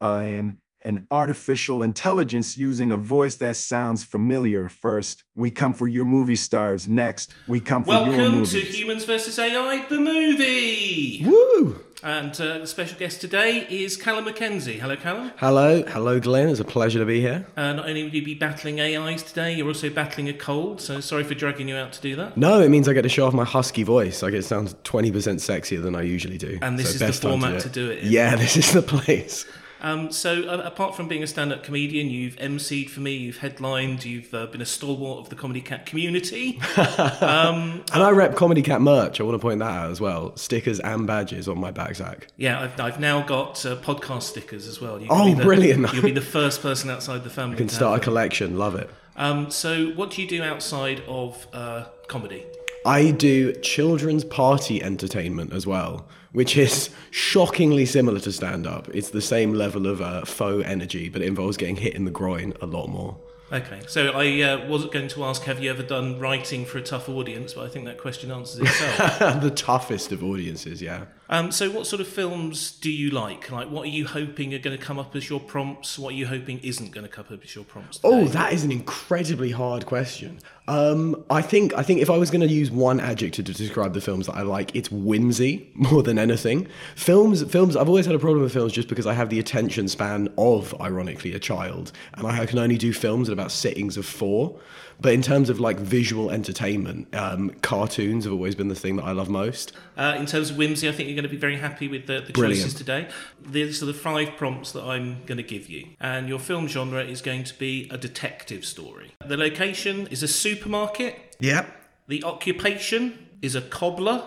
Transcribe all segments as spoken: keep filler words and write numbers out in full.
uh, and an artificial intelligence using a voice that sounds familiar. First, we come for your movie stars. Next, we come for Welcome your movies. Welcome to Humans versus. A I, the movie! Woo! And uh, the special guest today is Callum Mackenzie. Hello, Callum. Hello. Hello, Glenn. It's a pleasure to be here. Uh, not only will you be battling A Is today, you're also battling a cold, so sorry for dragging you out to do that. No, it means I get to show off my husky voice. I get to sound twenty percent sexier than I usually do. And this so is the format to do it, to do it in. Yeah, this is the place. Um, so, uh, apart from being a stand-up comedian, you've emceed for me, you've headlined, you've uh, been a stalwart of the Comedy Cat community. Um, and I rep Comedy Cat merch, I want to point that out as well. Stickers and badges on my backpack. Yeah, I've, I've now got uh, podcast stickers as well. You oh, the, brilliant. You'll be the first person outside the family. You can start a collection, love it. Um, so, what do you do outside of uh, comedy? I do children's party entertainment as well, which is shockingly similar to stand-up. It's the same level of uh, faux energy, but it involves getting hit in the groin a lot more. Okay, so I uh, wasn't going to ask, have you ever done writing for a tough audience? But I think that question answers itself. The toughest of audiences, yeah. Um, so what sort of films do you like? Like, what are you hoping are going to come up as your prompts? What are you hoping isn't going to come up as your prompts today? Oh, that is an incredibly hard question. Um, I think I think if I was going to use one adjective to describe the films that I like, it's whimsy more than anything. Films, films. I've always had a problem with films just because I have the attention span of, ironically, a child, and I can only do films at about sittings of four. But in terms of like visual entertainment, um, cartoons have always been the thing that I love most. Uh, in terms of whimsy, I think you're going to be very happy with the, the choices today. These are the five prompts that I'm going to give you. And your film genre is going to be a detective story. The location is a supermarket. Yep. The occupation is a cobbler.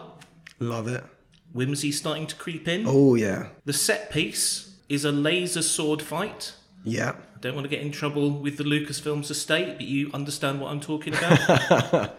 Love it. Whimsy's starting to creep in. Oh, yeah. The set piece is a laser sword fight. Yeah. I don't want to get in trouble with the Lucasfilms estate, but you understand what I'm talking about. uh,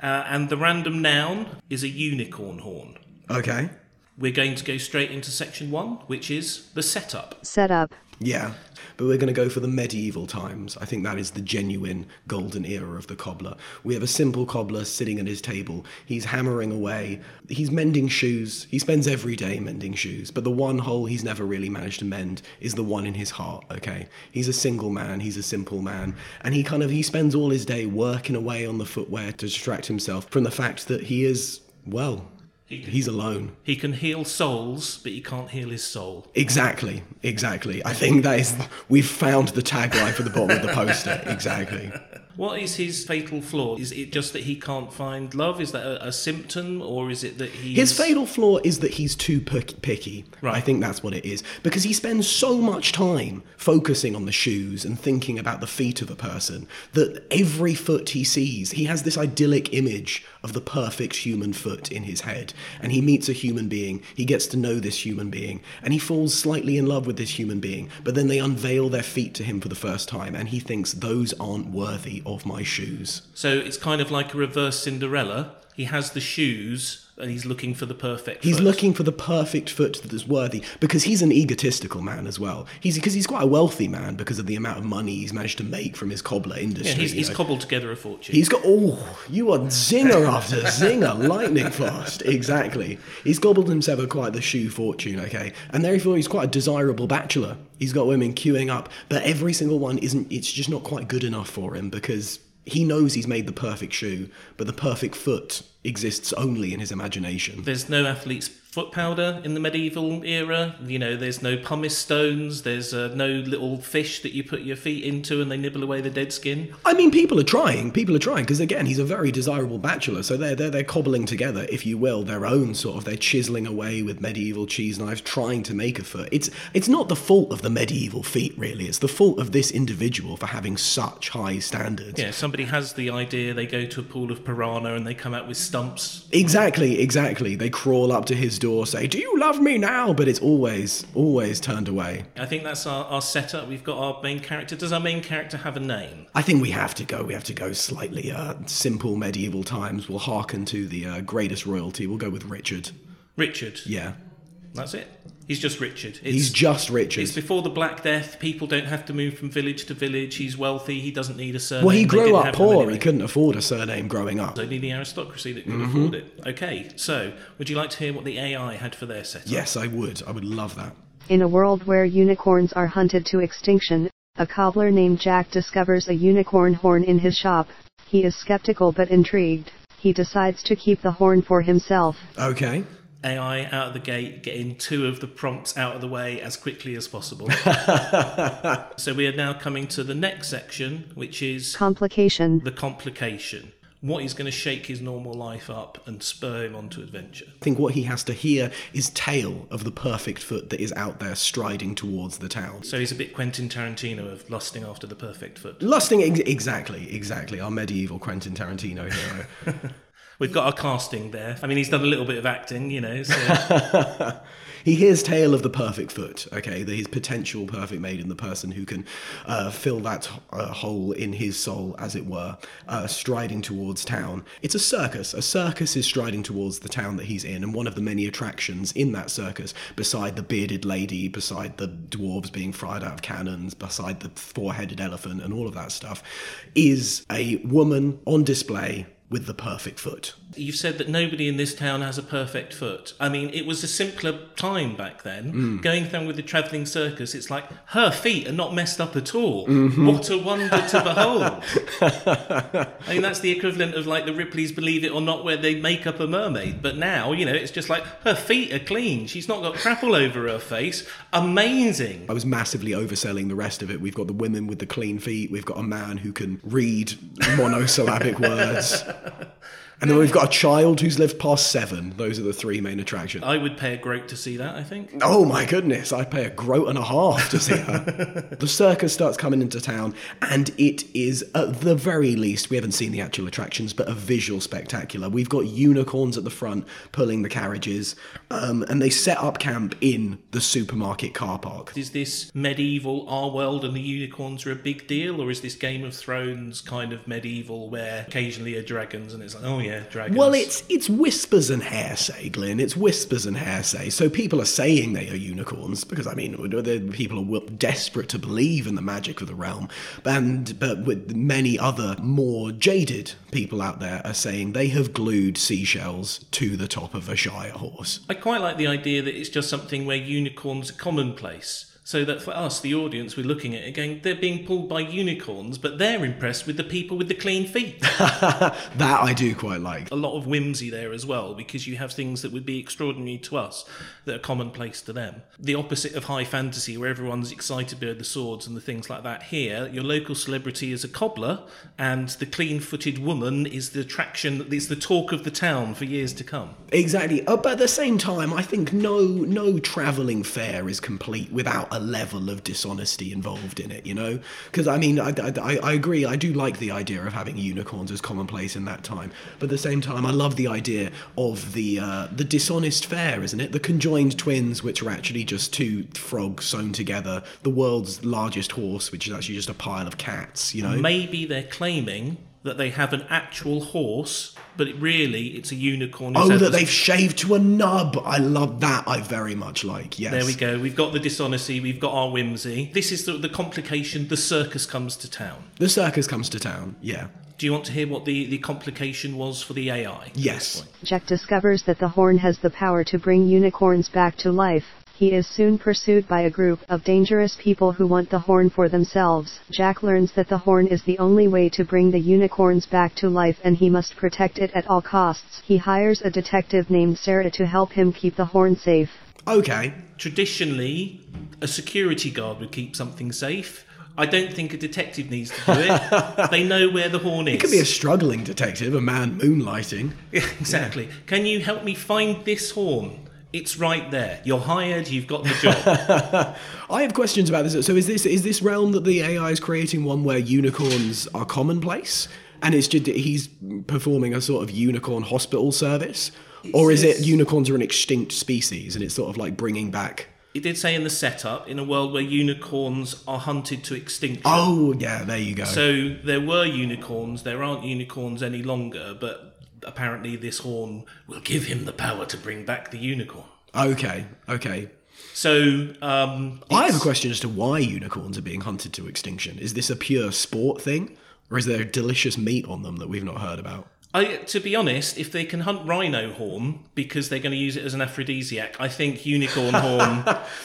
and the random noun is a unicorn horn. Okay. We're going to go straight into section one, which is the setup. Setup. Yeah, but we're going to go for the medieval times. I think that is the genuine golden era of the cobbler. We have a simple cobbler sitting at his table. He's hammering away. He's mending shoes. He spends every day mending shoes. But the one hole he's never really managed to mend is the one in his heart, okay? He's a single man. He's a simple man. And he kind of, he spends all his day working away on the footwear to distract himself from the fact that he is, well... He can, he's alone. He can heal souls, but he can't heal his soul. Exactly, exactly. I think that is... We've found the tagline for the bottom of the poster. Exactly. What is his fatal flaw? Is it just that he can't find love? Is that a, a symptom, or is it that he? His fatal flaw is that he's too picky. Right. I think that's what it is. Because he spends so much time focusing on the shoes and thinking about the feet of a person that every foot he sees, he has this idyllic image of the perfect human foot in his head. And he meets a human being, he gets to know this human being, and he falls slightly in love with this human being, but then they unveil their feet to him for the first time, and he thinks, those aren't worthy of my shoes. So it's kind of like a reverse Cinderella. He has the shoes... And he's looking for the perfect he's foot. He's looking for the perfect foot that is worthy, because he's an egotistical man as well. He's Because he's quite a wealthy man because of the amount of money he's managed to make from his cobbler industry. Yeah, he's, he's cobbled together a fortune. He's got, oh, you are zinger after zinger, lightning fast. Exactly. He's gobbled himself up quite the shoe fortune, okay? And therefore he's quite a desirable bachelor. He's got women queuing up, but every single one isn't, it's just not quite good enough for him because... He knows he's made the perfect shoe, but the perfect foot exists only in his imagination. There's no athlete's foot powder in the medieval era. You know, there's no pumice stones. There's uh, no little fish that you put your feet into and they nibble away the dead skin. I mean, people are trying. People are trying because, again, he's a very desirable bachelor. So they're, they're, they're cobbling together, if you will, their own sort of... They're chiseling away with medieval cheese knives, trying to make a foot. It's, it's not the fault of the medieval feet, really. It's the fault of this individual for having such high standards. Yeah, somebody has the idea. They go to a pool of piranha and they come out with stumps. Exactly, exactly. They crawl up to his door, say, do you love me now? But it's always, always turned away. I think that's our, our setup. We've got our main character. Does our main character have a name? I think we have to go. We have to go slightly uh, simple medieval times. We'll hearken to the uh, greatest royalty. We'll go with Richard. Richard? Yeah. That's it. He's just Richard. It's, he's just Richard. It's before the Black Death. People don't have to move from village to village. He's wealthy. He doesn't need a surname. Well, he grew up poor. Anyway. He couldn't afford a surname growing up. It's only the aristocracy that could mm-hmm. afford it. Okay, so would you like to hear what the A I had for their setup? Yes, I would. I would love that. In a world where unicorns are hunted to extinction, a cobbler named Jack discovers a unicorn horn in his shop. He is skeptical but intrigued. He decides to keep the horn for himself. Okay. A I out of the gate, getting two of the prompts out of the way as quickly as possible. So we are now coming to the next section, which is... Complication. The complication. What is going to shake his normal life up and spur him onto adventure. I think what he has to hear is tale of the perfect foot that is out there striding towards the town. So he's a bit Quentin Tarantino of lusting after the perfect foot. Lusting, ex- exactly, exactly. Our medieval Quentin Tarantino hero. We've got our casting there. I mean, he's done a little bit of acting, you know. So. He hears tale of the perfect foot, okay, the, his potential perfect maiden, the person who can uh, fill that uh, hole in his soul, as it were, uh, striding towards town. It's a circus. A circus is striding towards the town that he's in, and one of the many attractions in that circus, beside the bearded lady, beside the dwarves being fired out of cannons, beside the four-headed elephant and all of that stuff, is a woman on display with the perfect foot. You've said that nobody in this town has a perfect foot. I mean, it was a simpler time back then. Mm. Going down with the travelling circus, it's like, her feet are not messed up at all. Mm-hmm. What a wonder to behold. I mean, that's the equivalent of like the Ripley's Believe It or Not, where they make up a mermaid. But now, you know, it's just like, her feet are clean. She's not got crap all over her face. Amazing. I was massively overselling the rest of it. We've got the women with the clean feet. We've got a man who can read monosyllabic words. And then we've got a child who's lived past seven. Those are the three main attractions. I would pay a groat to see that, I think. Oh my goodness, I'd pay a groat and a half to see her. The circus starts coming into town, and it is, at the very least, we haven't seen the actual attractions, but a visual spectacular. We've got unicorns at the front pulling the carriages, um, and they set up camp in the supermarket car park. Is this medieval, our world and the unicorns are a big deal, or is this Game of Thrones kind of medieval where occasionally are dragons and it's like, oh yeah. Yeah, dragons. Well, it's it's whispers and hearsay, Glenn. It's whispers and hearsay. So people are saying they are unicorns because, I mean, people are desperate to believe in the magic of the realm. And but with many other more jaded people out there are saying they have glued seashells to the top of a shire horse. I quite like the idea that it's just something where unicorns are commonplace. So that for us, the audience, we're looking at it going, they're being pulled by unicorns, but they're impressed with the people with the clean feet. That I do quite like. A lot of whimsy there as well, because you have things that would be extraordinary to us that are commonplace to them. The opposite of high fantasy, where everyone's excited by the swords and the things like that. Here, your local celebrity is a cobbler, and the clean-footed woman is the attraction that is the talk of the town for years to come. Exactly. Uh, but at the same time, I think no, no travelling fair is complete without a level of dishonesty involved in it, you know, because I mean I, I, I agree, I do like the idea of having unicorns as commonplace in that time, but at the same time I love the idea of the uh, the dishonest fair, isn't it, the conjoined twins, which are actually just two frogs sewn together, the world's largest horse, which is actually just a pile of cats, you know. Maybe they're claiming that they have an actual horse, but it really, it's a unicorn. Oh, that they've shaved to a nub. I love that. I very much like, yes. There we go. We've got the dishonesty. We've got our whimsy. This is the, the complication. The circus comes to town. The circus comes to town, yeah. Do you want to hear what the, the complication was for the A I? Yes. Jack discovers that the horn has the power to bring unicorns back to life. He is soon pursued by a group of dangerous people who want the horn for themselves. Jack learns that the horn is the only way to bring the unicorns back to life, and he must protect it at all costs. He hires a detective named Sarah to help him keep the horn safe. Okay. Traditionally, a security guard would keep something safe. I don't think a detective needs to do it. They know where the horn is. It could be a struggling detective, a man moonlighting. Exactly. Yeah. Can you help me find this horn? It's right there. You're hired, you've got the job. I have questions about this. So is this is this realm that the A I is creating one where unicorns are commonplace? And it's just he's performing a sort of unicorn hospital service? It or says, is it unicorns are an extinct species and it's sort of like bringing back... It did say in the setup, in a world where unicorns are hunted to extinction. Oh, yeah, there you go. So there were unicorns, there aren't unicorns any longer, but... Apparently this horn will give him the power to bring back the unicorn. Okay, okay. So, um... I have a question as to why unicorns are being hunted to extinction. Is this a pure sport thing? Or is there delicious meat on them that we've not heard about? I, to be honest, if they can hunt rhino horn because they're going to use it as an aphrodisiac, I think unicorn horn.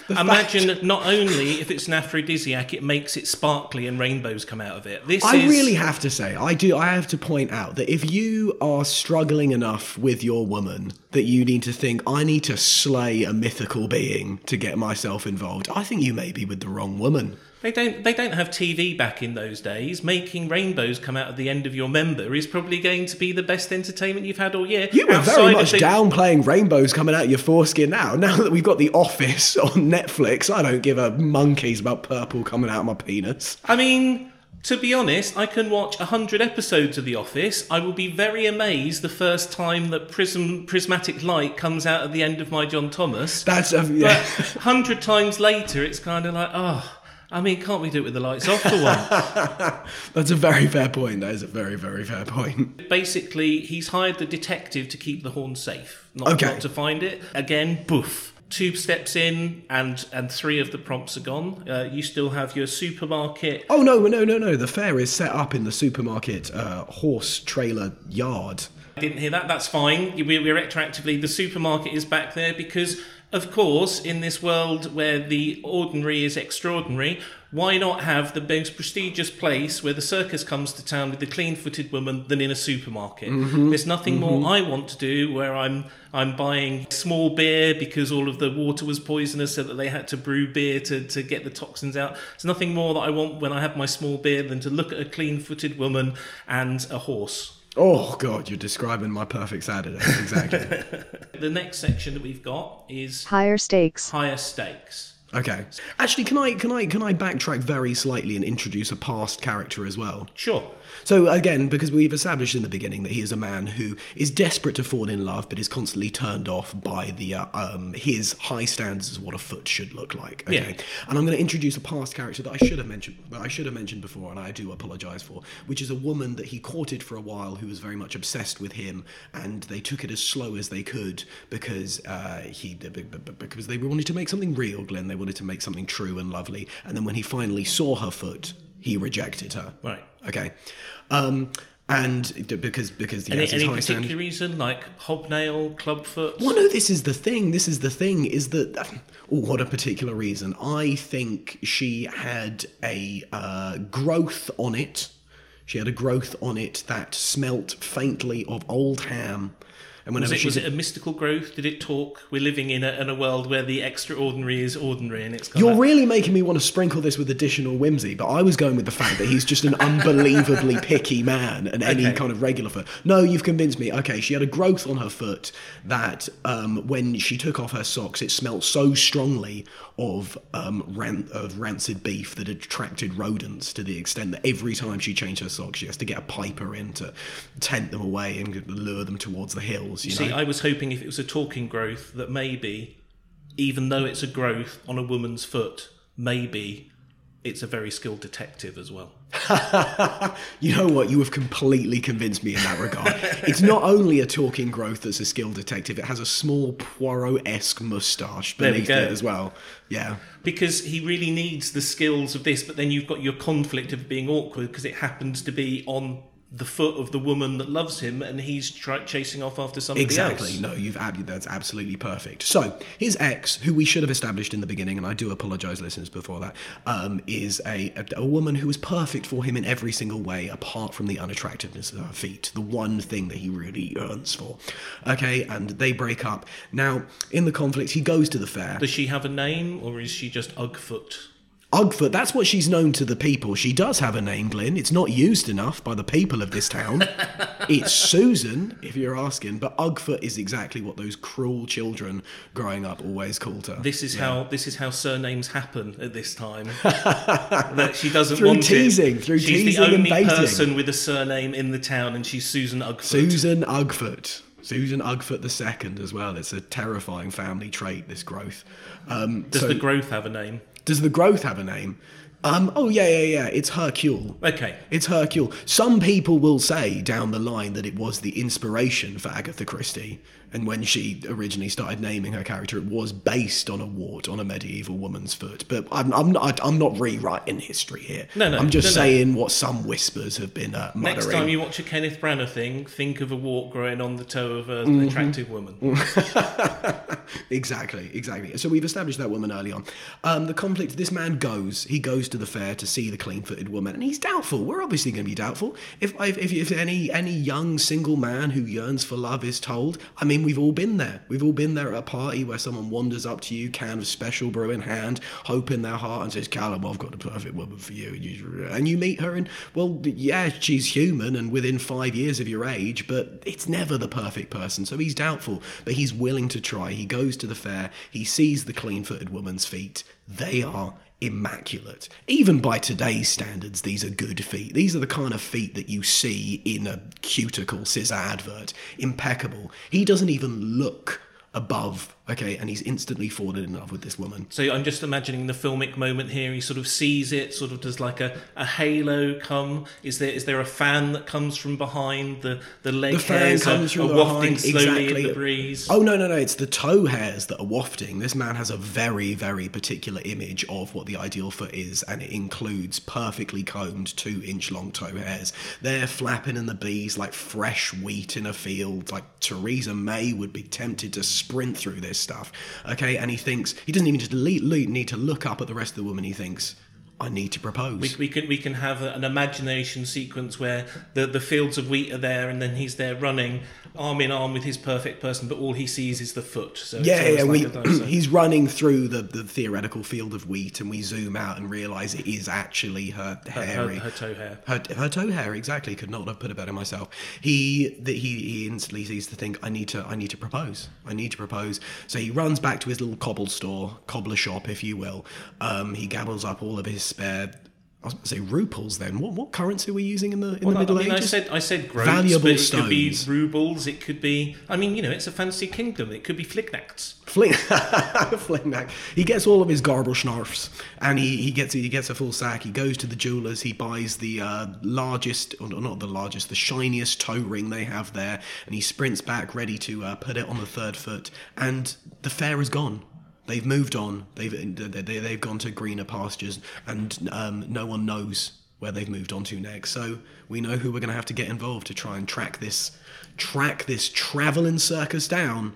Imagine fact. Not only if it's an aphrodisiac, it makes it sparkly and rainbows come out of it. This I is... really have to say, I do. I have to point out that if you are struggling enough with your woman that you need to think, I need to slay a mythical being to get myself involved, I think you may be with the wrong woman. They don't. They don't have T V back in those days. Making rainbows come out at the end of your member is probably going to be the best entertainment you've had all year. You were very much the... downplaying rainbows coming out of your foreskin. Now, now that we've got The Office on Netflix, I don't give a monkeys about purple coming out of my penis. I mean, to be honest, I can watch a hundred episodes of The Office. I will be very amazed the first time that prism prismatic light comes out at the end of my John Thomas. That's a yeah. hundred times later, it's kind of like oh. I mean, can't we do it with the lights off for once? That's a very fair point. That is a very, very fair point. Basically, he's hired the detective to keep the horn safe, not okay. to find it. Again, boof. Two steps in and, and three of the prompts are gone. Uh, you still have your supermarket. Oh, no, no, no, no. The fair is set up in the supermarket uh, horse trailer yard. I didn't hear that. That's fine. We're, we're retroactively... The supermarket is back there because... Of course, in this world where the ordinary is extraordinary, why not have the most prestigious place where the circus comes to town with the clean-footed woman than in a supermarket? Mm-hmm. There's nothing mm-hmm. more I want to do where I'm I'm buying small beer because all of the water was poisonous so that they had to brew beer to, to get the toxins out. There's nothing more that I want when I have my small beer than to look at a clean-footed woman and a horse. Oh, God, you're describing my perfect Saturday. Exactly. The next section that we've got is... Higher stakes. Higher stakes. Okay. Actually, can I can I, can I I backtrack very slightly and introduce a past character as well? Sure. So, again, because we've established in the beginning that he is a man who is desperate to fall in love but is constantly turned off by the uh, um, his high standards as what a foot should look like. Okay. Yeah. And I'm going to introduce a past character that I should have mentioned that I should have mentioned before, and I do apologise for, which is a woman that he courted for a while who was very much obsessed with him, and they took it as slow as they could because uh, he because they wanted to make something real, Glenn. They wanted to make something true and lovely. And then when he finally saw her foot, he rejected her. Right. Okay. Um, and because because the any, any particular stand. reason, like hobnail, clubfoot? Well, no. This is the thing. This is the thing. Is that oh, what a particular reason? I think she had a uh, growth on it. She had a growth on it that smelt faintly of old ham. And was, it, was it a mystical growth? Did it talk? We're living in a, in a world where the extraordinary is ordinary, and it's kind You're of... really making me want to sprinkle this with additional whimsy, but I was going with the fact that he's just an unbelievably picky man and any okay. kind of regular foot. No, you've convinced me. Okay, she had a growth on her foot that um, when she took off her socks, it smelled so strongly of, um, ran- of rancid beef that attracted rodents to the extent that every time she changed her socks, she has to get a piper in to tent them away and lure them towards the hill. You See, know? I was hoping if it was a talking growth that maybe, even though it's a growth on a woman's foot, maybe it's a very skilled detective as well. You know what? You have completely convinced me in that regard. It's not only a talking growth that's a skilled detective, it has a small Poirot-esque moustache beneath it as well. Yeah. Because he really needs the skills of this, but then you've got your conflict of being awkward because it happens to be on... the foot of the woman that loves him, and he's try- chasing off after somebody exactly. else. Exactly. No, you've ab- that's absolutely perfect. So his ex, who we should have established in the beginning, and I do apologise, listeners, before that, um, is a, a a woman who was perfect for him in every single way, apart from the unattractiveness of her feet, the one thing that he really yearns for. Okay, and they break up. Now, in the conflict, he goes to the fair. Does she have a name, or is she just Ugfoot? Ugfoot, that's what she's known to the people. She does have a name, Glenn. It's not used enough by the people of this town. It's Susan, if you're asking, but Ugfoot is exactly what those cruel children growing up always called her. This is yeah. how this is how surnames happen at this time. That she doesn't through want teasing, it. Through she's teasing, through teasing and baiting. She's the only person with a surname in the town, and she's Susan Ugfoot. Susan Ugfoot. Susan Ugfoot the second as well. It's a terrifying family trait, this growth. Um, Does so, the growth have a name? Does the growth have a name? Um, oh, yeah, yeah, yeah. It's Hercule. Okay. It's Hercule. Some people will say down the line that it was the inspiration for Agatha Christie And when she originally started naming her character, it was based on a wart on a medieval woman's foot. But I'm, I'm not I'm not rewriting history here. No, no. I'm just no, saying no. what some whispers have been uh, muttering. Next time you watch a Kenneth Branagh thing, think of a wart growing on the toe of an mm-hmm. attractive woman. exactly, exactly. So we've established that woman early on. Um, the conflict, this man goes. He goes to the fair to see the clean-footed woman, and he's doubtful. We're obviously going to be doubtful. If, if, if, if any, any young single man who yearns for love is told, I mean, we've all been there. We've all been there at a party where someone wanders up to you, can of special brew in hand, hope in their heart, and says, Callum, I've got a perfect woman for you. And you meet her and, well, yeah, she's human and within five years of your age, but it's never the perfect person. So he's doubtful, but he's willing to try. He goes to the fair. He sees the clean-footed woman's feet. They are immaculate. Even by today's standards, these are good feet. These are the kind of feet that you see in a cuticle scissor advert. Impeccable. He doesn't even look above, okay, and he's instantly fallen in love with this woman. So I'm just imagining the filmic moment here. He sort of sees it, sort of does like a, a halo come. Is there is there a fan that comes from behind? The the leg the hairs fan comes are, are wafting slowly exactly. in the breeze. Oh no no no! It's the toe hairs that are wafting. This man has a very very particular image of what the ideal foot is, and it includes perfectly combed two inch long toe hairs. They're flapping in the breeze like fresh wheat in a field. Like Theresa May would be tempted to sprint through this stuff, okay? And he thinks, he doesn't even just need to look up at the rest of the woman. He thinks, I need to propose. We, we can we can have a, an imagination sequence where the, the fields of wheat are there, and then he's there running arm in arm with his perfect person, but all he sees is the foot. So yeah, yeah, yeah. Like we, he's running through the, the theoretical field of wheat, and we zoom out and realise it is actually her hairy, her, her, her toe hair, her, her toe hair. Exactly. Could not have put it better myself. He that he, he instantly sees the thing. I need to I need to propose. I need to propose. So he runs back to his little cobble store, cobbler shop, if you will. Um, he gobbles up all of his spare, I was going to say ruples then. What what currency were we using in the in well, the Middle I mean, Ages? I said I said groats, valuable but it stones. Could be rubles, it could be, I mean, you know, it's a fancy kingdom. It could be flicknacks. Fling, Flingnack. He gets all of his garble schnarfs, and he, he gets he gets a full sack. He goes to the jeweller's. He buys the uh, largest, or not the largest, the shiniest toe ring they have there, and he sprints back ready to uh, put it on the third foot. And the fair is gone. They've moved on. They've they, they've gone to greener pastures, and um, no one knows where they've moved on to next. So we know who we're going to have to get involved to try and track this track this travelling circus down.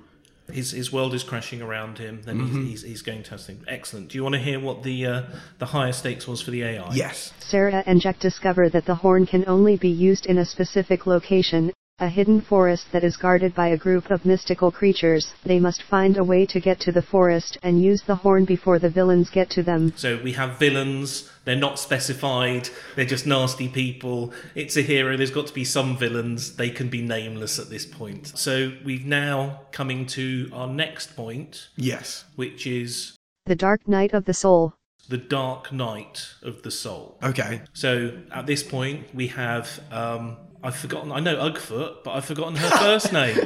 His his world is crashing around him. Then mm-hmm. he's, he's he's going to have something excellent. Do you want to hear what the uh, the higher stakes was for the A I? Yes. Sarah and Jack discover that the horn can only be used in a specific location. A hidden forest that is guarded by a group of mystical creatures. They must find a way to get to the forest and use the horn before the villains get to them. So we have villains, they're not specified, they're just nasty people. It's a hero, there's got to be some villains, they can be nameless at this point. So we've now coming to our next point. Yes. Which is... The Dark Night of the Soul. The Dark Night of the Soul. Okay. So at this point we have... Um, I've forgotten, I know Ugfoot, but I've forgotten her first name.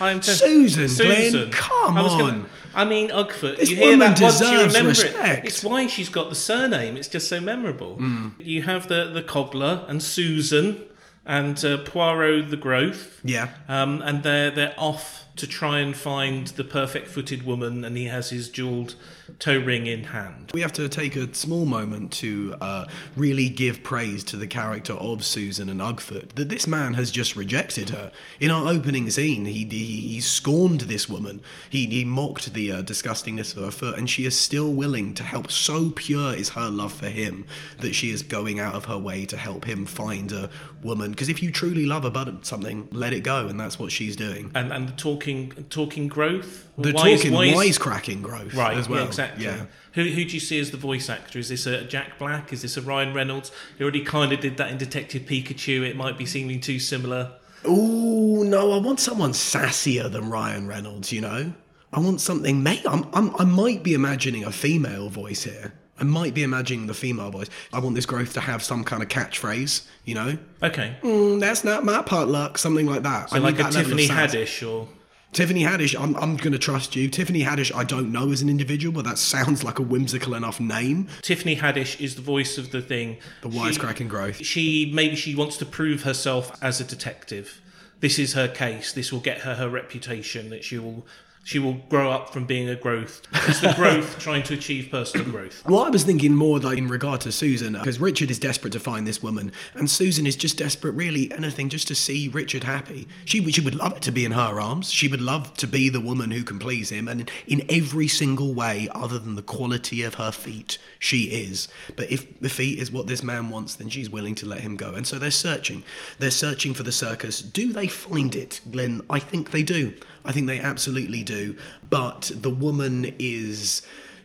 I'm t- Susan, Susan, Glenn, come I on. Gonna, I mean, Ugfoot, this you hear that once, you remember respect. It. It's why she's got the surname, it's just so memorable. Mm. You have the, the cobbler and Susan and uh, Poirot the Growth. Yeah. Um, and they're they're off to try and find the perfect-footed woman, and he has his jewelled toe ring in hand. We have to take a small moment to uh, really give praise to the character of Susan and Ugfoot, that this man has just rejected her. In our opening scene, he he, he scorned this woman. He, he mocked the uh, disgustingness of her foot, and she is still willing to help. So pure is her love for him that she is going out of her way to help him find a woman. Because if you truly love about something, let it go, and that's what she's doing. And, and the talking talking growth? The wise, talking wisecracking growth right, as well. Yeah, exactly. Yeah. Who who do you see as the voice actor? Is this a Jack Black? Is this a Ryan Reynolds? He already kind of did that in Detective Pikachu. It might be seeming too similar. Oh no, I want someone sassier than Ryan Reynolds, you know? I want something... Mate, I'm, I'm, I might be imagining a female voice here. I might be imagining the female voice. I want this growth to have some kind of catchphrase, you know? Okay. Mm, that's not my part, luck. Something like that. So I like a Tiffany Haddish or... Tiffany Haddish, I'm I'm going to trust you. Tiffany Haddish, I don't know as an individual, but that sounds like a whimsical enough name. Tiffany Haddish is the voice of the thing. The wisecracking growth. She maybe she wants to prove herself as a detective. this is her case, this will get her her reputation, that she will she will grow up from being a growth. It's the growth trying to achieve personal growth. Well, I was thinking more like in regard to Susan, because Richard is desperate to find this woman, and Susan is just desperate, really, anything just to see Richard happy. She, she would love it to be in her arms. She would love to be the woman who can please him, and in every single way other than the quality of her feet, she is. But if the feet is what this man wants, then she's willing to let him go. And so they're searching. They're searching for the circus. Do they find it, Glenn? I think they do. I think they absolutely do. But the woman is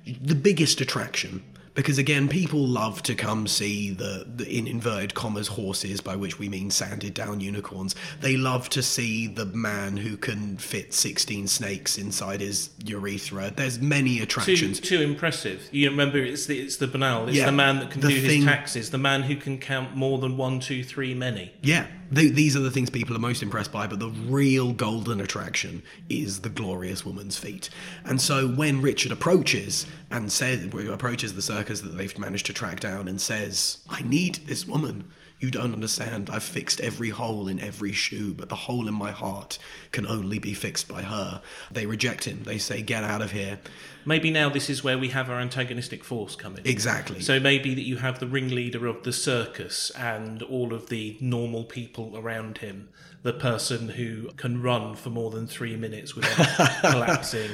the biggest attraction. Because, again, people love to come see the, the, in inverted commas, horses, by which we mean sanded down unicorns. They love to see the man who can fit sixteen snakes inside his urethra. There's many attractions. Too, too impressive. You remember, it's the, it's the banal. It's yeah, the man that can do thing, his taxes. The man who can count more than one, two, three, many. Yeah. They, these are the things people are most impressed by, but the real golden attraction is the glorious woman's feet. And so when Richard approaches and says, approaches the circus, that they've managed to track down, and says, I need this woman. You don't understand. I've fixed every hole in every shoe, but the hole in my heart can only be fixed by her. They reject him. They say, get out of here. Maybe now this is where we have our antagonistic force come in. Exactly. So maybe that you have the ringleader of the circus and all of the normal people around him, the person who can run for more than three minutes without collapsing,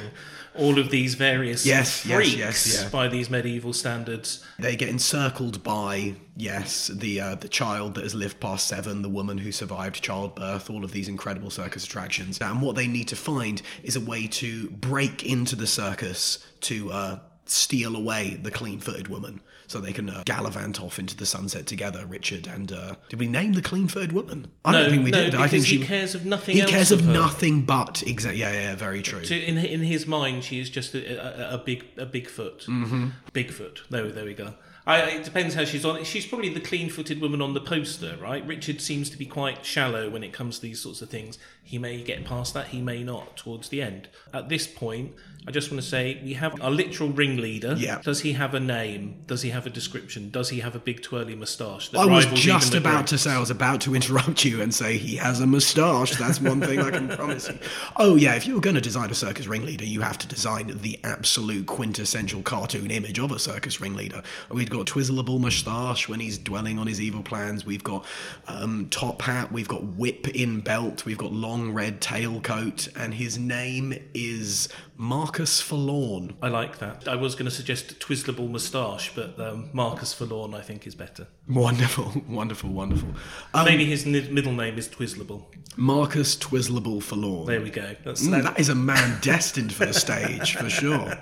all of these various yes, freaks yes, yes, yeah. by these medieval standards. They get encircled by, yes, the uh, the child that has lived past seven, the woman who survived childbirth, all of these incredible circus attractions. And what they need to find is a way to break into the circus to uh, steal away the clean-footed woman, so they can uh, gallivant off into the sunset together, Richard and... Uh, did we name the clean-footed woman? I no, don't think we no, did. I think he she, cares of nothing he else. He cares of her. nothing but... Exactly. Yeah, yeah, very true. So in in his mind, she is just a, a, a big a Bigfoot. Mm-hmm. Bigfoot. There, there we go. I, it depends how she's on. She's probably the clean-footed woman on the poster, right? Richard seems to be quite shallow when it comes to these sorts of things. He may get past that, he may not, towards the end. At this point, I just want to say, we have our literal ringleader. Yeah. Does he have a name? Does he have a description? Does he have a big twirly moustache? I was just about to say, I was about to interrupt you and say, he has a moustache. That's one thing I can promise you. Oh, yeah, if you're going to design a circus ringleader, you have to design the absolute quintessential cartoon image of a circus ringleader. We've got Twizzlable moustache when he's dwelling on his evil plans. We've got um, top hat. We've got whip in belt. We've got long red tailcoat. And his name is... Marcus Forlorn. I like that. I was going to suggest Twizzlable Moustache, but um, Marcus Forlorn I think is better. Wonderful, wonderful, wonderful. Um, Maybe his n- middle name is Twizzlable. Marcus Twizzlable Forlorn. There we go. That's mm, that is a man destined for the stage, for sure.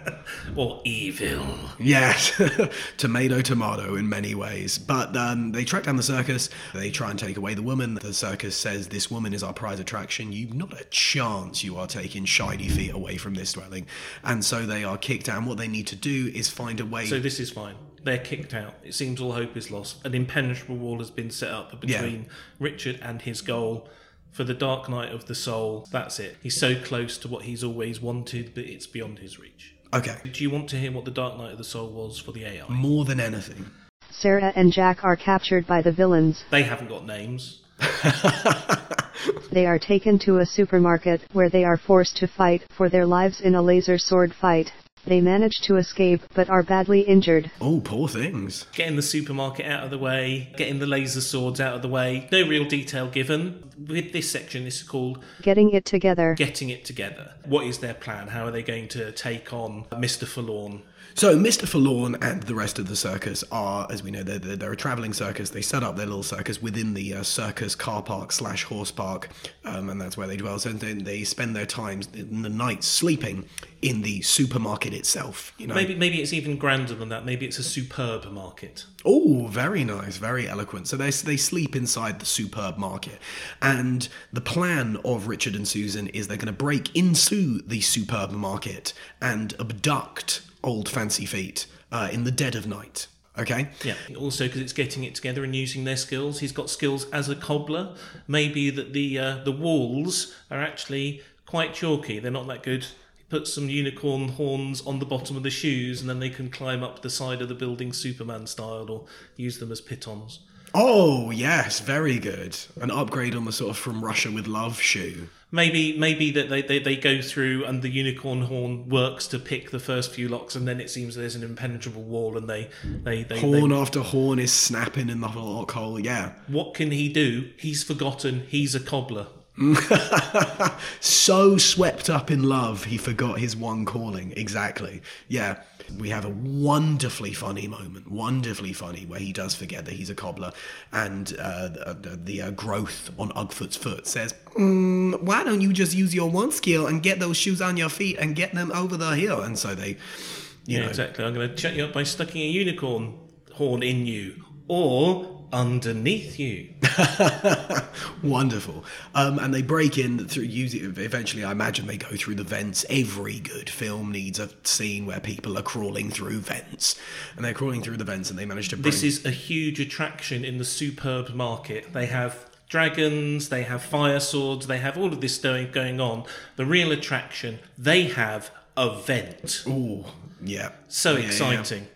Or evil. Yes. Tomato, tomato in many ways. But um, they track down the circus. They try and take away the woman. The circus says, this woman is our prize attraction. You've not a chance you are taking shiny feet away from this dwelling. And so they are kicked out. And what they need to do is find a way. So this is fine. They're kicked out. It seems all hope is lost. An impenetrable wall has been set up between yeah. Richard and his goal for the dark night of the soul. That's it. He's so close to what he's always wanted, but it's beyond his reach. Okay. Do you want to hear what the dark night of the soul was for the A I? More than anything. Sarah and Jack are captured by the villains. They haven't got names. They are taken to a supermarket where they are forced to fight for their lives in a laser sword fight. They manage to escape but are badly injured. Oh, poor things. Getting the supermarket out of the way, getting the laser swords out of the way. No real detail given. With this section, this is called... Getting It Together. Getting It Together. What is their plan? How are they going to take on Mister Forlorn? So Mister Forlorn and the rest of the circus are, as we know, they're, they're a travelling circus. They set up their little circus within the uh, circus car park slash horse park, um, and that's where they dwell. So they, they spend their time in the night sleeping in the supermarket itself. You know? Maybe maybe it's even grander than that. Maybe it's a superb market. Oh, very nice, very eloquent. So they they sleep inside the superb market. And the plan of Richard and Susan is they're going to break into the superb market and abduct old fancy feet uh, in the dead of night. Okay? Yeah. Also, because it's getting it together and using their skills. He's got skills as a cobbler. Maybe that the uh, the walls are actually quite chalky. They're not that good. He puts some unicorn horns on the bottom of the shoes and then they can climb up the side of the building Superman style, or use them as pitons. Oh, yes, very good. An upgrade on the sort of From Russia with Love shoe. Maybe maybe that they, they, they go through and the unicorn horn works to pick the first few locks, and then it seems there's an impenetrable wall, and they... they, they horn they, after horn is snapping in the lock hole, yeah. What can he do? He's forgotten. He's a cobbler. So swept up in love, he forgot his one calling. Exactly. Yeah. We have a wonderfully funny moment, wonderfully funny, where he does forget that he's a cobbler, and uh, the, the uh, growth on Ugfoot's foot says, mm, why don't you just use your one skill and get those shoes on your feet and get them over the hill? And so they, you yeah, know. Exactly. I'm going to check you up by sticking a unicorn horn in you, or... underneath you. Wonderful. Um, and they break in through using, eventually I imagine they go through the vents. Every good film needs a scene where people are crawling through vents, and they're crawling through the vents, and they manage to bring... This is a huge attraction in the superb market. They have dragons, they have fire swords, they have all of this stuff going on. The real attraction, they have a vent. Ooh, yeah. So yeah, exciting.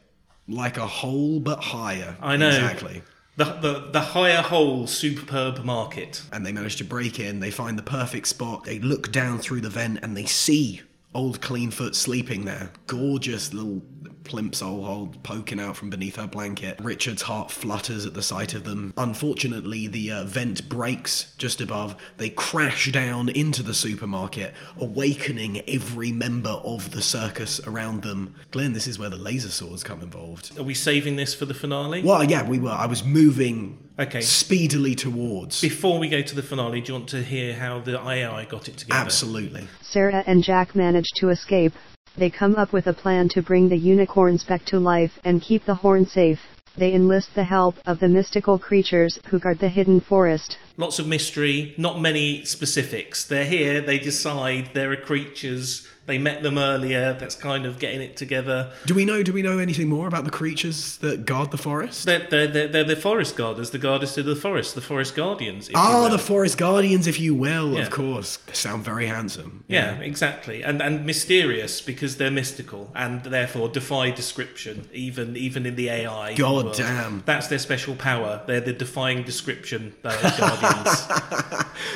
Yeah. Like a hole but higher. I know. Exactly. The, the the higher hole superb market. And they manage to break in, they find the perfect spot, they look down through the vent and they see old Cleanfoot sleeping there. Gorgeous little plimsoll hole poking out from beneath her blanket. Richard's heart flutters at the sight of them. Unfortunately, the uh, vent breaks just above. They crash down into the supermarket, awakening every member of the circus around them. Glenn, this is where the laser swords come involved. Are we saving this for the finale? Well, yeah, we were. I was moving okay. speedily towards. Before we go to the finale, do you want to hear how the A I got it together? Absolutely. Sarah and Jack managed to escape. They come up with a plan to bring the unicorns back to life and keep the horn safe. They enlist the help of the mystical creatures who guard the hidden forest. Lots of mystery, not many specifics. They're here, they decide, they're creatures, they met them earlier, that's kind of getting it together. Do we know Do we know anything more about the creatures that guard the forest? They're, they're, they're, they're the forest guarders, the guarders to the forest, the forest guardians. Ah, oh, the forest guardians, if you will, yeah. Of course. They sound very handsome. Yeah, yeah, exactly. And and mysterious, because they're mystical, and therefore defy description, even even in the A I. God world. Damn. That's their special power. They're the defying description guardians.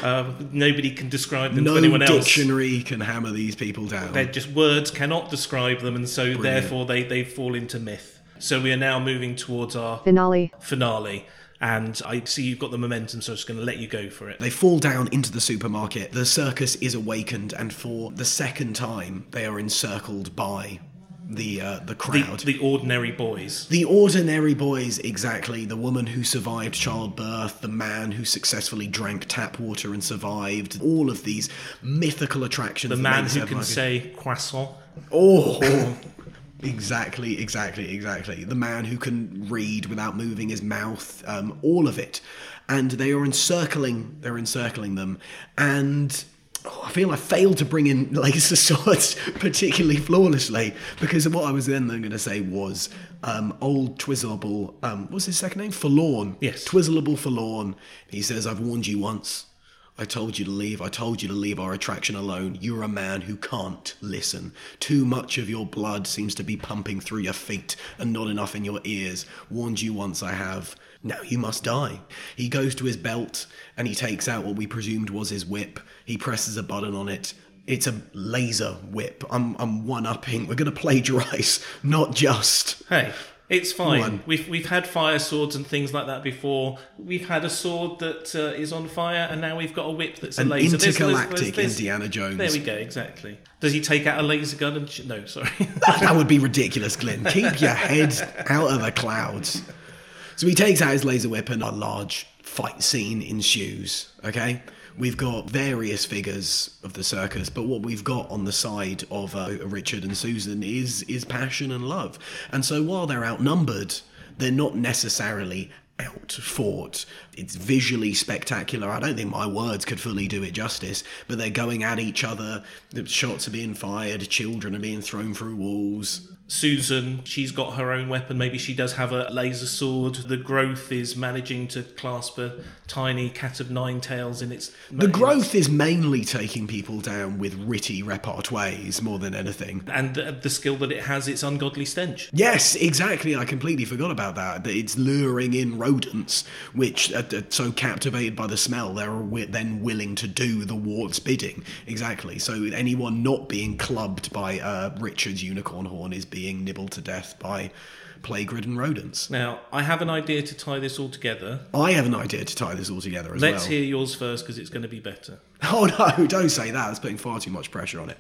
Uh, nobody can describe them no to anyone else. No dictionary can hammer these people down. They're just words cannot describe them, and so Brilliant. Therefore they, they fall into myth. So we are now moving towards our finale. Finale. And I see you've got the momentum, so I'm just going to let you go for it. They fall down into the supermarket. The circus is awakened, and for the second time, they are encircled by... The uh, the crowd. The, the ordinary boys. The ordinary boys, exactly. The woman who survived childbirth, the man who successfully drank tap water and survived. All of these mythical attractions. The man who can say croissant. Oh! Exactly, exactly, exactly. The man who can read without moving his mouth. Um, all of it. And they are encircling, they're encircling them. And... Oh, I feel I failed to bring in laser swords particularly flawlessly, because what I was then going to say was um, old Twizzlable, um, what's his second name? Forlorn. Yes. Twizzlable Forlorn. He says, I've warned you once. I told you to leave. I told you to leave our attraction alone. You're a man who can't listen. Too much of your blood seems to be pumping through your feet and not enough in your ears. Warned you once I have. Now you must die. He goes to his belt and he takes out what we presumed was his whip. He presses a button on it. It's a laser whip. I'm I'm one-upping. We're going to plagiarise, not just... Hey, it's fine. One. We've we've had fire swords and things like that before. We've had a sword that uh, is on fire, and now we've got a whip that's An a laser. An intergalactic there's, there's, there's, Indiana Jones. There we go, exactly. Does he take out a laser gun and... Sh- no, sorry. That would be ridiculous, Glenn. Keep your head out of the clouds. So he takes out his laser whip and a large fight scene ensues, okay? We've got various figures of the circus, but what we've got on the side of uh, Richard and Susan is is passion and love. And so while they're outnumbered, they're not necessarily outfought. It's visually spectacular. I don't think my words could fully do it justice, but they're going at each other. The shots are being fired. Children are being thrown through walls. Susan, she's got her own weapon. Maybe she does have a laser sword. The growth is managing to clasp a tiny cat of nine tails in its... The growth is mainly taking people down with witty repartees more than anything. And the, the skill that it has, its ungodly stench. Yes, exactly. I completely forgot about that. That it's luring in rodents, which are, are so captivated by the smell, they're then willing to do the wart's bidding. Exactly. So anyone not being clubbed by uh, Richard's unicorn horn is being nibbled to death by plague ridden rodents. Now, I have an idea to tie this all together. I have an idea to tie this all together as Let's well. Let's hear yours first, because it's going to be better. Oh no, don't say that. That's putting far too much pressure on it.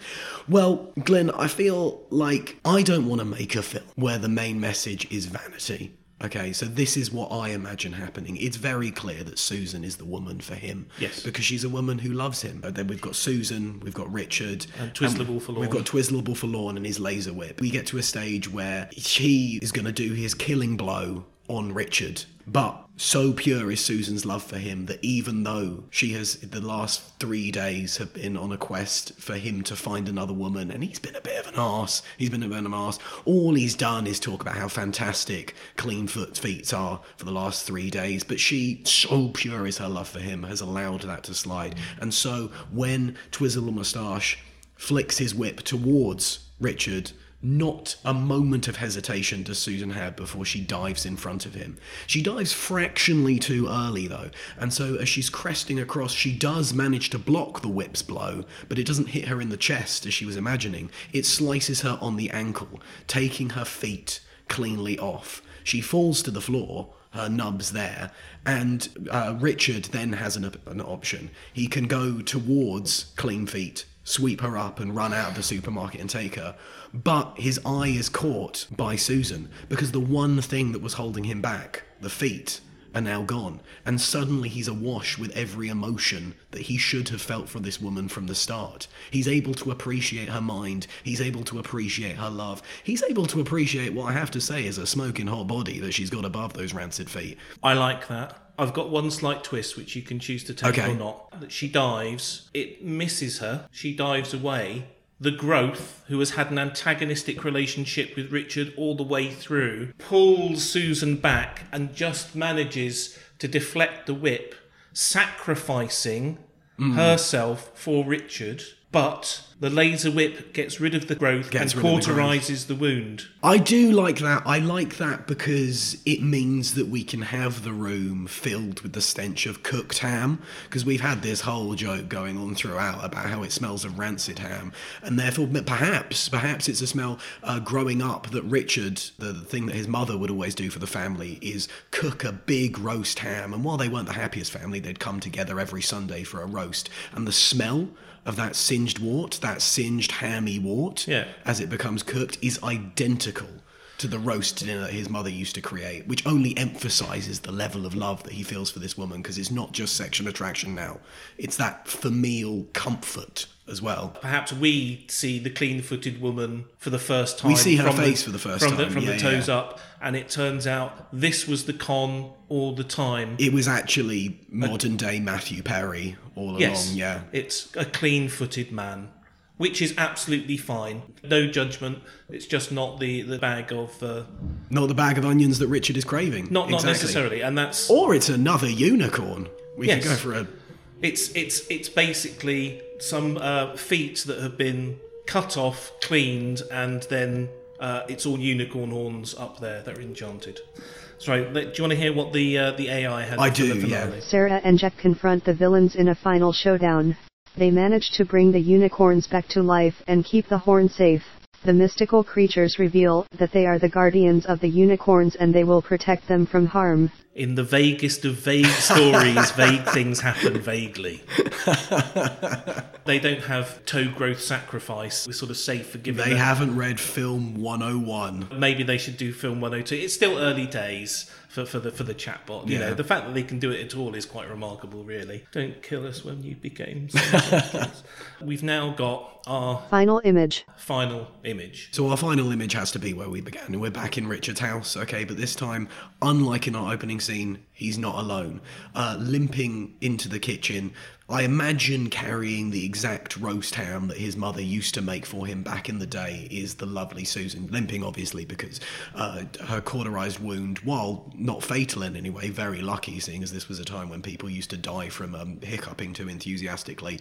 Well, Glenn, I feel like I don't want to make a film where the main message is vanity. Okay, so this is what I imagine happening. It's very clear that Susan is the woman for him. Yes. Because she's a woman who loves him. But then we've got Susan, we've got Richard. And Twizzlable Forlorn. We've got Twizzlable Forlorn and his laser whip. We get to a stage where he is going to do his killing blow on Richard. But so pure is Susan's love for him that even though she has, the last three days have been on a quest for him to find another woman, and he's been a bit of an arse, he's been a bit of an arse, all he's done is talk about how fantastic clean foot feet are for the last three days, but she, so pure is her love for him, has allowed that to slide. And so when Twizzle Moustache flicks his whip towards Richard, not a moment of hesitation does Susan have before she dives in front of him. She dives fractionally too early, though, and so as she's cresting across, she does manage to block the whip's blow, but it doesn't hit her in the chest as she was imagining. It slices her on the ankle, taking her feet cleanly off. She falls to the floor, her nub's there, and uh, Richard then has an, an option. He can go towards Clean Feet, sweep her up and run out of the supermarket and take her. But his eye is caught by Susan, because the one thing that was holding him back, the feet, are now gone. And suddenly he's awash with every emotion that he should have felt for this woman from the start. He's able to appreciate her mind. He's able to appreciate her love. He's able to appreciate what I have to say is a smoking hot body that she's got above those rancid feet. I like that. I've got one slight twist which you can choose to take okay. or not. She dives, it misses her, she dives away. The growth, who has had an antagonistic relationship with Richard all the way through, pulls Susan back and just manages to deflect the whip, sacrificing mm. herself for Richard. But the laser whip gets rid of the growth gets and cauterises the, the wound. I do like that. I like that because it means that we can have the room filled with the stench of cooked ham, because we've had this whole joke going on throughout about how it smells of rancid ham, and therefore perhaps perhaps it's a smell uh, growing up that Richard, the, the thing that his mother would always do for the family is cook a big roast ham, and while they weren't the happiest family, they'd come together every Sunday for a roast, and the smell of that singed wart, that singed hammy wart, yeah. as it becomes cooked, is identical to the roast dinner that his mother used to create, which only emphasises the level of love that he feels for this woman, because it's not just sexual attraction now. It's that familial comfort as well. Perhaps we see the clean-footed woman for the first time. We see her face the, for the first from time. The, from yeah, the toes yeah. up, and it turns out this was the con all the time. It was actually modern-day Matthew Perry all yes, along, yeah. It's a clean-footed man. Which is absolutely fine. No judgment. It's just not the, the bag of... Uh, not the bag of onions that Richard is craving. Not exactly. Not necessarily, and that's... Or it's another unicorn. We yes. can go for a... It's it's it's basically some uh, feet that have been cut off, cleaned, and then uh, it's all unicorn horns up there that are enchanted. Sorry, do you want to hear what the uh, the A I had I do, the yeah. Sarah and Jack confront the villains in a final showdown. They manage to bring the unicorns back to life and keep the horn safe. The mystical creatures reveal that they are the guardians of the unicorns and they will protect them from harm. In the vaguest of vague stories, vague things happen vaguely. They don't have toe growth sacrifice. We're sort of safe for giving They them. Haven't read Film one oh one. Maybe they should do Film one oh two. It's still early days. For, for the for the chatbot, you yeah. know, the fact that they can do it at all is quite remarkable, really. Don't kill us when you became. We've now got our final image. Final image. So our final image has to be where we began, and we're back in Richard's house, okay? But this time, unlike in our opening scene, he's not alone. Uh, limping into the kitchen, I imagine carrying the exact roast ham that his mother used to make for him back in the day is the lovely Susan, limping obviously because uh, her cauterized wound, while not fatal in any way, very lucky seeing as this was a time when people used to die from um, hiccuping too enthusiastically.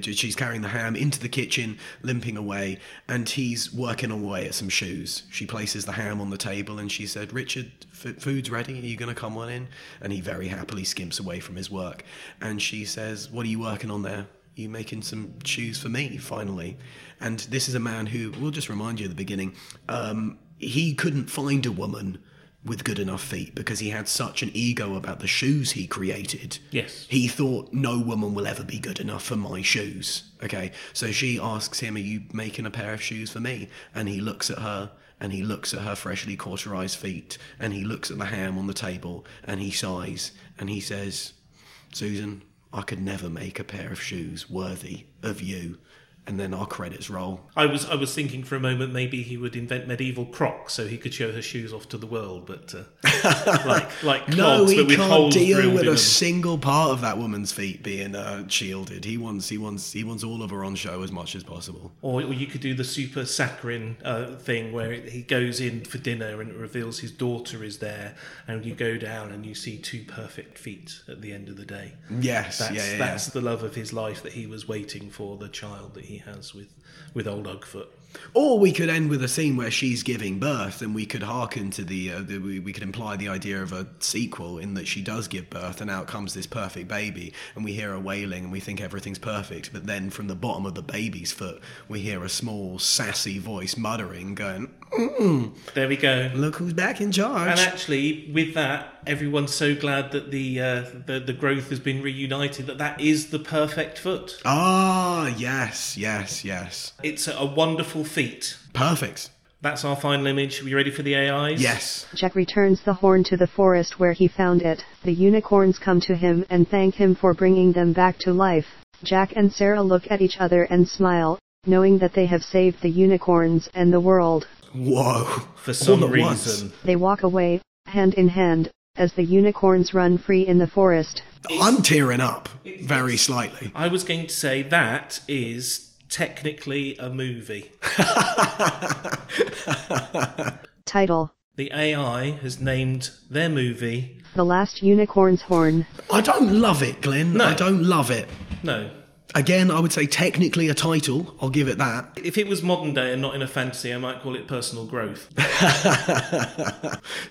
She's carrying the ham into the kitchen, limping away, and he's working away at some shoes. She places the ham on the table and she said, "Richard, f- food's ready, are you going to come on in?" And he very happily skimps away from his work. And she says, "What are you working on there? You making some shoes for me, finally?" And this is a man who, we'll just remind you at the beginning, um, he couldn't find a woman with good enough feet because he had such an ego about the shoes he created. Yes. He thought, no woman will ever be good enough for my shoes. Okay, so she asks him, "Are you making a pair of shoes for me?" And he looks at her, and he looks at her freshly cauterized feet, and he looks at the ham on the table, and he sighs, and he says, "Susan, I could never make a pair of shoes worthy of you." And then our credits roll. I was I was thinking for a moment maybe he would invent medieval crocks so he could show her shoes off to the world, but uh, like like clogs, no, he but with can't holes deal with a them. Single part of that woman's feet being uh, shielded. He wants he wants he wants all of her on show as much as possible. Or, or you could do the super saccharine uh, thing where he goes in for dinner and it reveals his daughter is there, and you go down and you see two perfect feet at the end of the day. Yes, that's, yeah, yeah, that's yeah. the love of his life that he was waiting for, the child that he. He has with, with old Ugfoot. Or we could end with a scene where she's giving birth, and we could hearken to the, uh, the we, we could imply the idea of a sequel in that she does give birth, and out comes this perfect baby, and we hear her wailing, and we think everything's perfect. But then, from the bottom of the baby's foot, we hear a small, sassy voice muttering, going, "Mm-mm, there we go. Look who's back in charge." And actually, with that, everyone's so glad that the uh, the, the growth has been reunited. That that is the perfect foot. Ah, yes, yes, yes. It's a, a wonderful feat. Perfect. That's our final image. Are you ready for the A Is? Yes. Jack returns the horn to the forest where he found it. The unicorns come to him and thank him for bringing them back to life. Jack and Sarah look at each other and smile, knowing that they have saved the unicorns and the world. Whoa. For some All reason. They walk away, hand in hand, as the unicorns run free in the forest. I'm tearing up, very slightly. I was going to say that is technically a movie. Title. The A I has named their movie The Last Unicorn's Horn. I don't love it, Glenn. No. I don't love it. No. Again, I would say technically a title. I'll give it that. If it was modern day and not in a fantasy, I might call it personal growth.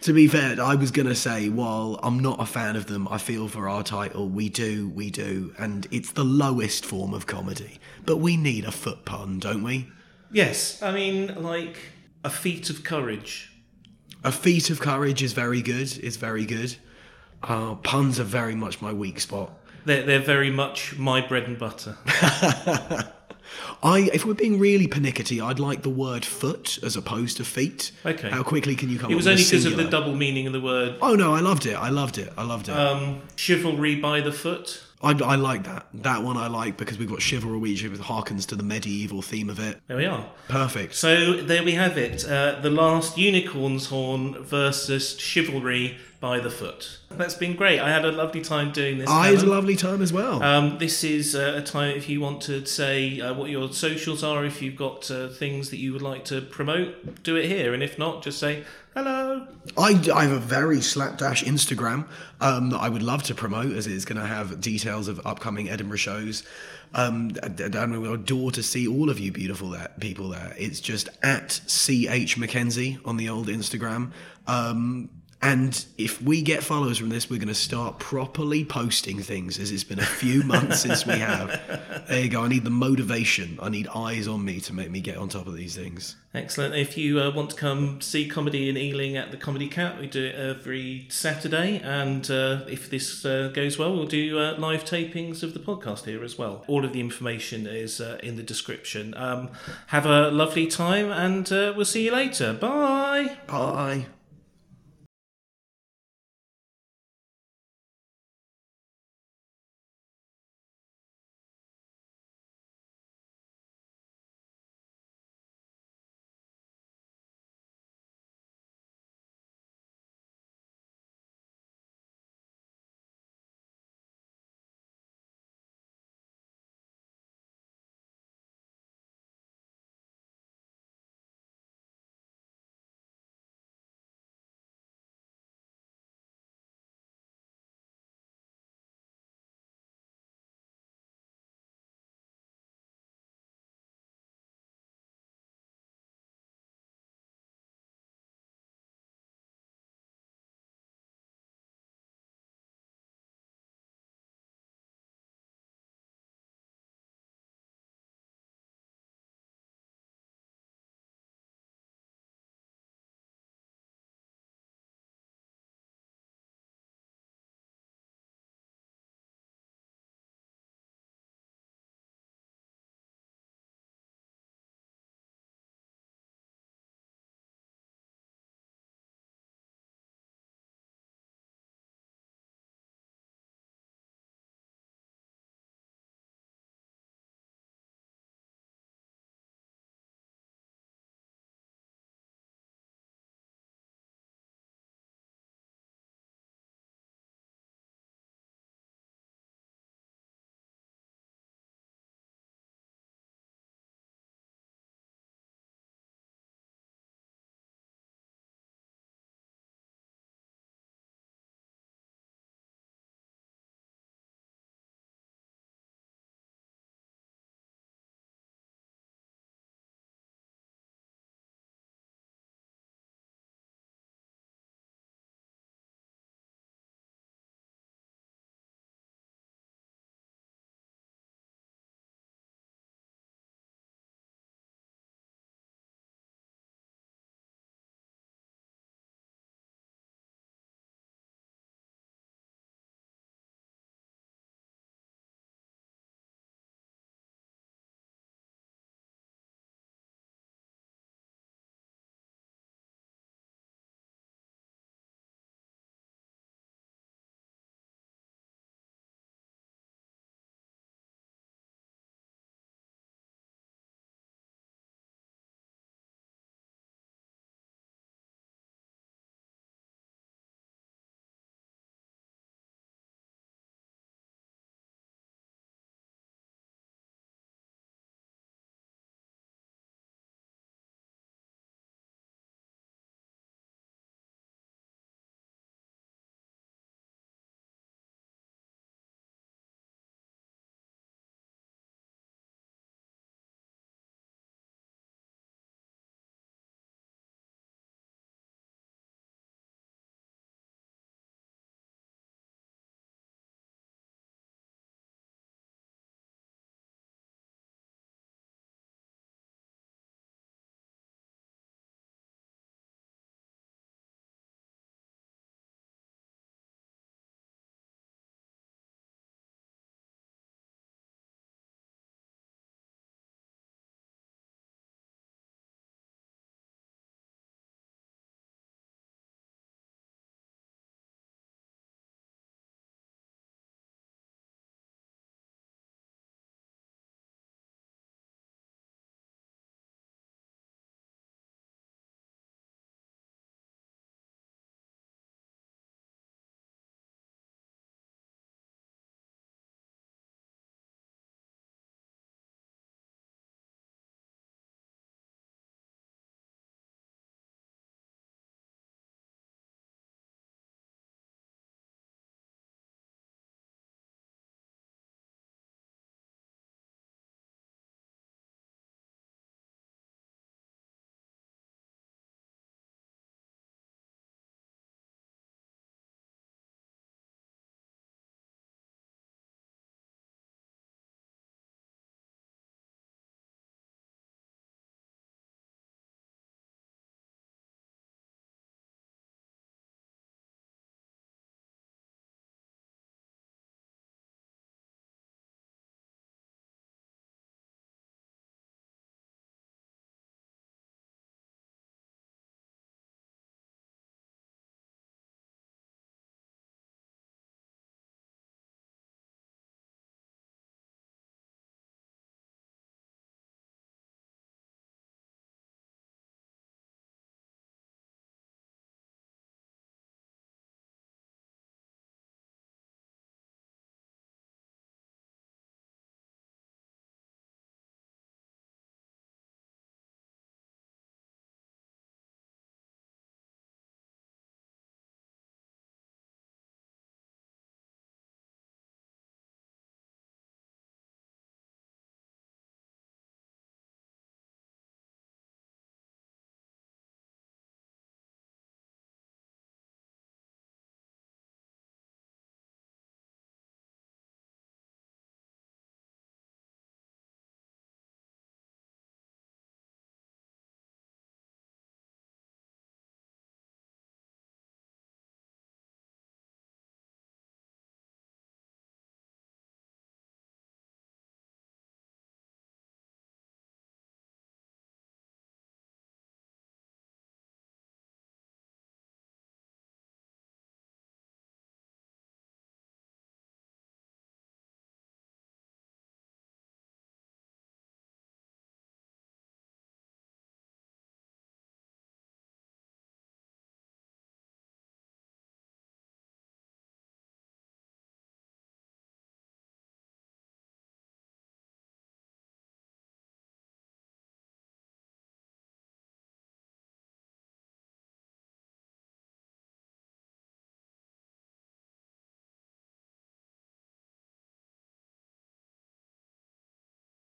To be fair, I was going to say, while I'm not a fan of them, I feel for our title, we do, we do. And it's the lowest form of comedy. But we need a foot pun, don't we? Yes. I mean, like, a feat of courage. A feat of courage is very good. It's very good. Uh, puns are very much my weak spot. They're, they're very much my bread and butter. I, if we're being really pernickety, I'd like the word foot as opposed to feet. Okay. How quickly can you come up with a singular? It was only because of the double meaning of the word. Oh, no, I loved it. I loved it. I loved it. Um, chivalry by the foot. I, I like that. That one I like because we've got chivalry, which harkens to the medieval theme of it. There we are. Perfect. So there we have it. Uh, The Last Unicorn's Horn versus Chivalry by the Foot. That's been great. I had a lovely time doing this. I Callum. had a lovely time as well. Um, this is uh, a time if you want to say uh, what your socials are, if you've got uh, things that you would like to promote, do it here. And if not, just say... Hello. I, I have a very slapdash Instagram um, that I would love to promote, as it's going to have details of upcoming Edinburgh shows. Um, and I would adore to see all of you beautiful there, people there. It's just at C H Mackenzie on the old Instagram. Um, and if we get followers from this, we're going to start properly posting things, as it's been a few months since we have. There you go. I need the motivation. I need eyes on me to make me get on top of these things. Excellent. If you uh, want to come see comedy in Ealing at the Comedy Cat, we do it every Saturday. And uh, if this uh, goes well, we'll do uh, live tapings of the podcast here as well. All of the information is uh, in the description. Um, have a lovely time, and uh, we'll see you later. Bye. Bye.